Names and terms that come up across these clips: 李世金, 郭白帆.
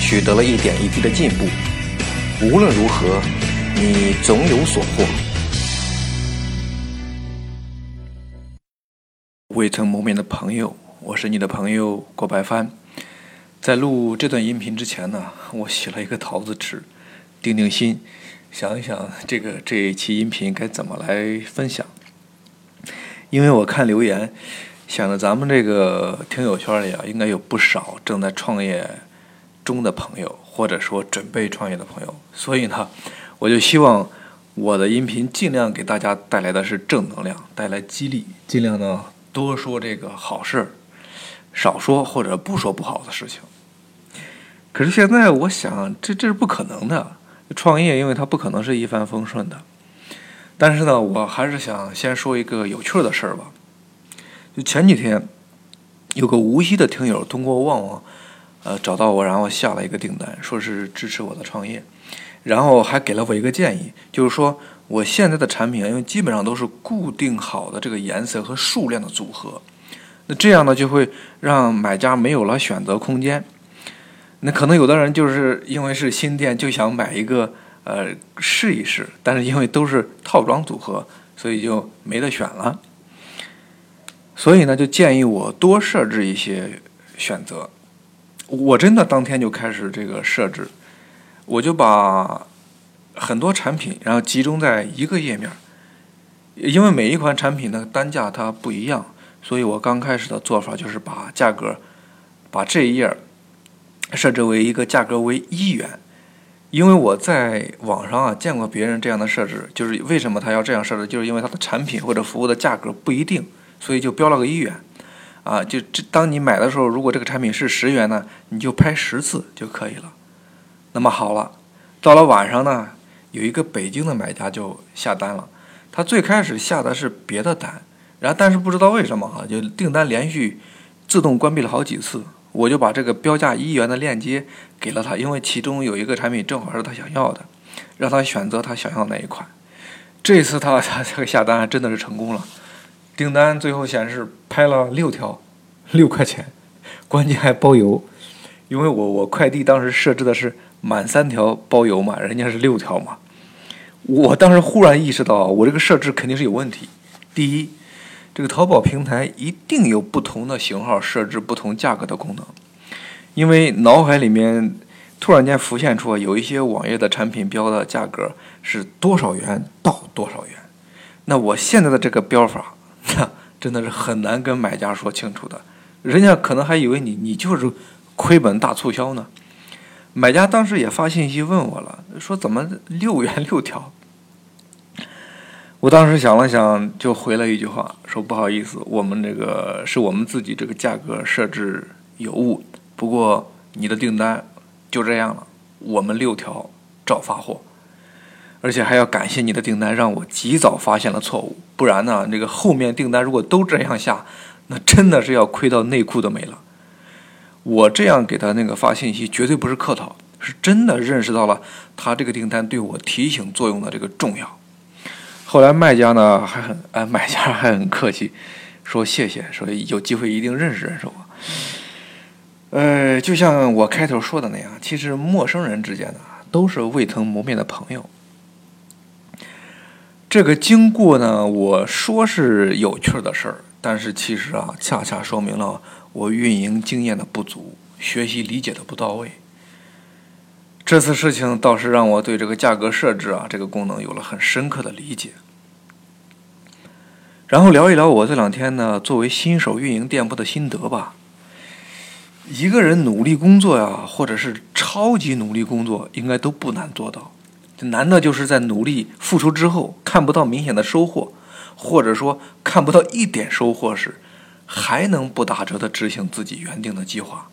取得了一点一滴的进步。无论如何，你总有所获。未曾谋面的朋友，我是你的朋友郭白帆。在录这段音频之前呢，我写了一个桃子纸，定定心，想一想这一期音频该怎么来分享。因为我看留言，想着咱们这个听友圈里啊，应该有不少正在创业中的朋友，或者说准备创业的朋友，所以呢，我就希望我的音频尽量给大家带来的是正能量，带来激励，尽量呢多说这个好事，少说或者不说不好的事情。可是现在我想，这是不可能的。创业因为它不可能是一帆风顺的，但是呢，我还是想先说一个有趣的事儿吧。就前几天有个无锡的听友通过旺旺找到我，然后下了一个订单，说是支持我的创业，然后还给了我一个建议，就是说我现在的产品因为基本上都是固定好的这个颜色和数量的组合，那这样呢就会让买家没有了选择空间。那可能有的人就是因为是新店，就想买一个试一试，但是因为都是套装组合，所以就没得选了。所以呢就建议我多设置一些选择。我真的当天就开始这个设置，我就把很多产品然后集中在一个页面。因为每一款产品的单价它不一样，所以我刚开始的做法就是把价格，把这一页设置为一个价格为1元。因为我在网上见过别人这样的设置，就是为什么他要这样设置，就是因为他的产品或者服务的价格不一定，所以就标了个1元啊。就当你买的时候，如果这个产品是10元呢，你就拍10次就可以了。那么好了，到了晚上呢，有一个北京的买家就下单了。他最开始下的是别的单，然后但是不知道为什么啊，就订单连续自动关闭了好几次。我就把这个标价1元的链接给了他，因为其中有一个产品正好是他想要的，让他选择他想要的那一款。这次他这个下单还真的是成功了，订单最后显示拍了6条，6块钱，关键还包邮。因为我快递当时设置的是满3条包邮嘛，人家是6条嘛。我当时忽然意识到，我这个设置肯定是有问题。第一，这个淘宝平台一定有不同的型号设置不同价格的功能，因为脑海里面突然间浮现出有一些网页的产品标的价格是多少元到多少元，那我现在的这个标法，那真的是很难跟买家说清楚的，人家可能还以为你就是亏本大促销呢。买家当时也发信息问我了，说怎么6元6条？我当时想了想，就回了一句话，说不好意思，我们这个是我们自己这个价格设置有误，不过你的订单就这样了，我们6条照发货，而且还要感谢你的订单让我及早发现了错误，不然呢，这个后面订单如果都这样下，那真的是要亏到内裤都没了。我这样给他那个发信息，绝对不是客套，是真的认识到了他这个订单对我提醒作用的这个重要。后来买家还很客气，说谢谢，说有机会一定认识认识我。就像我开头说的那样，其实陌生人之间呢，都是未曾谋面的朋友。这个经过呢，我说是有趣的事儿，但是其实啊，恰恰说明了我运营经验的不足，学习理解的不到位。这次事情倒是让我对这个价格设置啊这个功能有了很深刻的理解。然后聊一聊我这两天呢作为新手运营店铺的心得吧。一个人努力工作呀，或者是超级努力工作，应该都不难做到，难的就是在努力付出之后看不到明显的收获，或者说看不到一点收获时，还能不打折的执行自己原定的计划。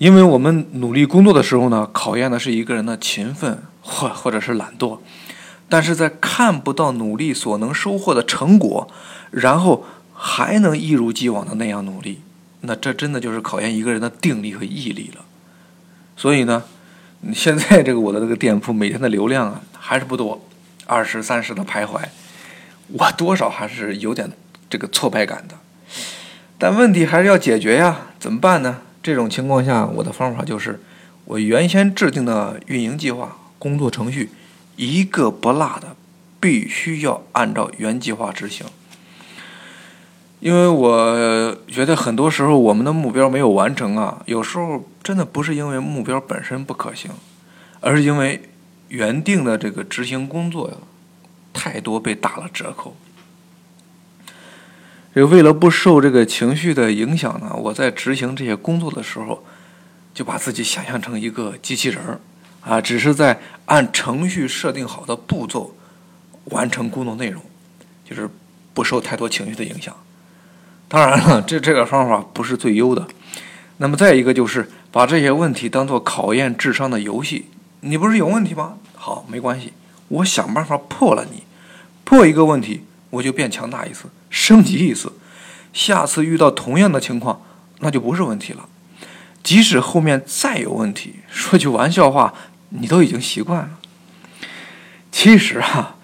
因为我们努力工作的时候呢，考验的是一个人的勤奋或者是懒惰，但是在看不到努力所能收获的成果，然后还能一如既往的那样努力，那这真的就是考验一个人的定力和毅力了。所以呢，现在我的这个店铺每天的流量啊还是不多，20-30的徘徊，我多少还是有点这个挫败感的。但问题还是要解决呀，怎么办呢？这种情况下，我的方法就是我原先制定的运营计划、工作程序，一个不落的必须要按照原计划执行。因为我觉得很多时候我们的目标没有完成啊，有时候真的不是因为目标本身不可行，而是因为原定的这个执行工作太多被打了折扣。为了不受这个情绪的影响呢，我在执行这些工作的时候，就把自己想象成一个机器人啊，只是在按程序设定好的步骤完成工作内容，就是不受太多情绪的影响。当然了，这个方法不是最优的。那么再一个就是把这些问题当作考验智商的游戏，你不是有问题吗？好，没关系，我想办法破了你，破一个问题我就变强大一次，升级一次，下次遇到同样的情况那就不是问题了。即使后面再有问题，说句玩笑话，你都已经习惯了。其实啊，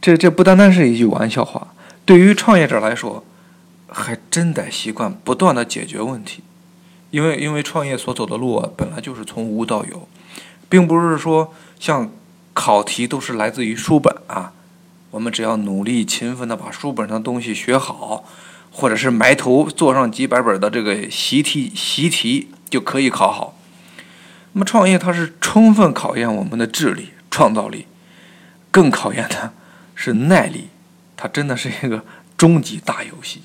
这不单单是一句玩笑话，对于创业者来说，还真得习惯不断的解决问题。因为创业所走的路啊，本来就是从无到有，并不是说像考题都是来自于书本啊，我们只要努力勤奋的把书本上的东西学好，或者是埋头做上几百本的这个习题就可以考好。那么创业它是充分考验我们的智力、创造力，更考验的是耐力，它真的是一个终极大游戏。